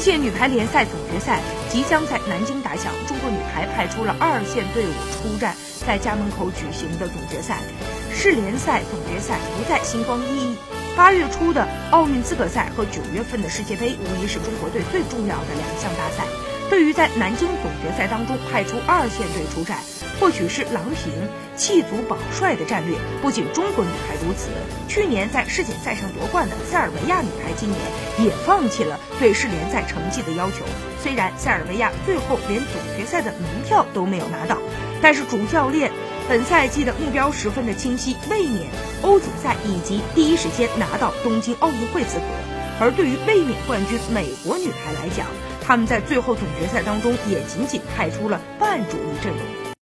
世界女排联赛总决赛即将在南京打响，中国女排派出了2线队伍出战在家门口举行的总决赛。世联赛总决赛不再星光熠熠，8月初的奥运资格赛和9月份的世界杯无疑是中国队最重要的2项大赛。对于在南京总决赛当中派出2线队出战，或许是郎平弃卒保帅的战略。不仅中国女排如此，去年在世锦赛上夺冠的塞尔维亚女排今年也放弃了对世联赛成绩的要求。虽然塞尔维亚最后连总决赛的门票都没有拿到，但是主教练本赛季的目标十分的清晰，卫冕、欧锦赛以及第一时间拿到东京奥运会资格。而对于卫冕冠军美国女排来讲，他们在最后总决赛当中也仅仅派出了半主力阵容。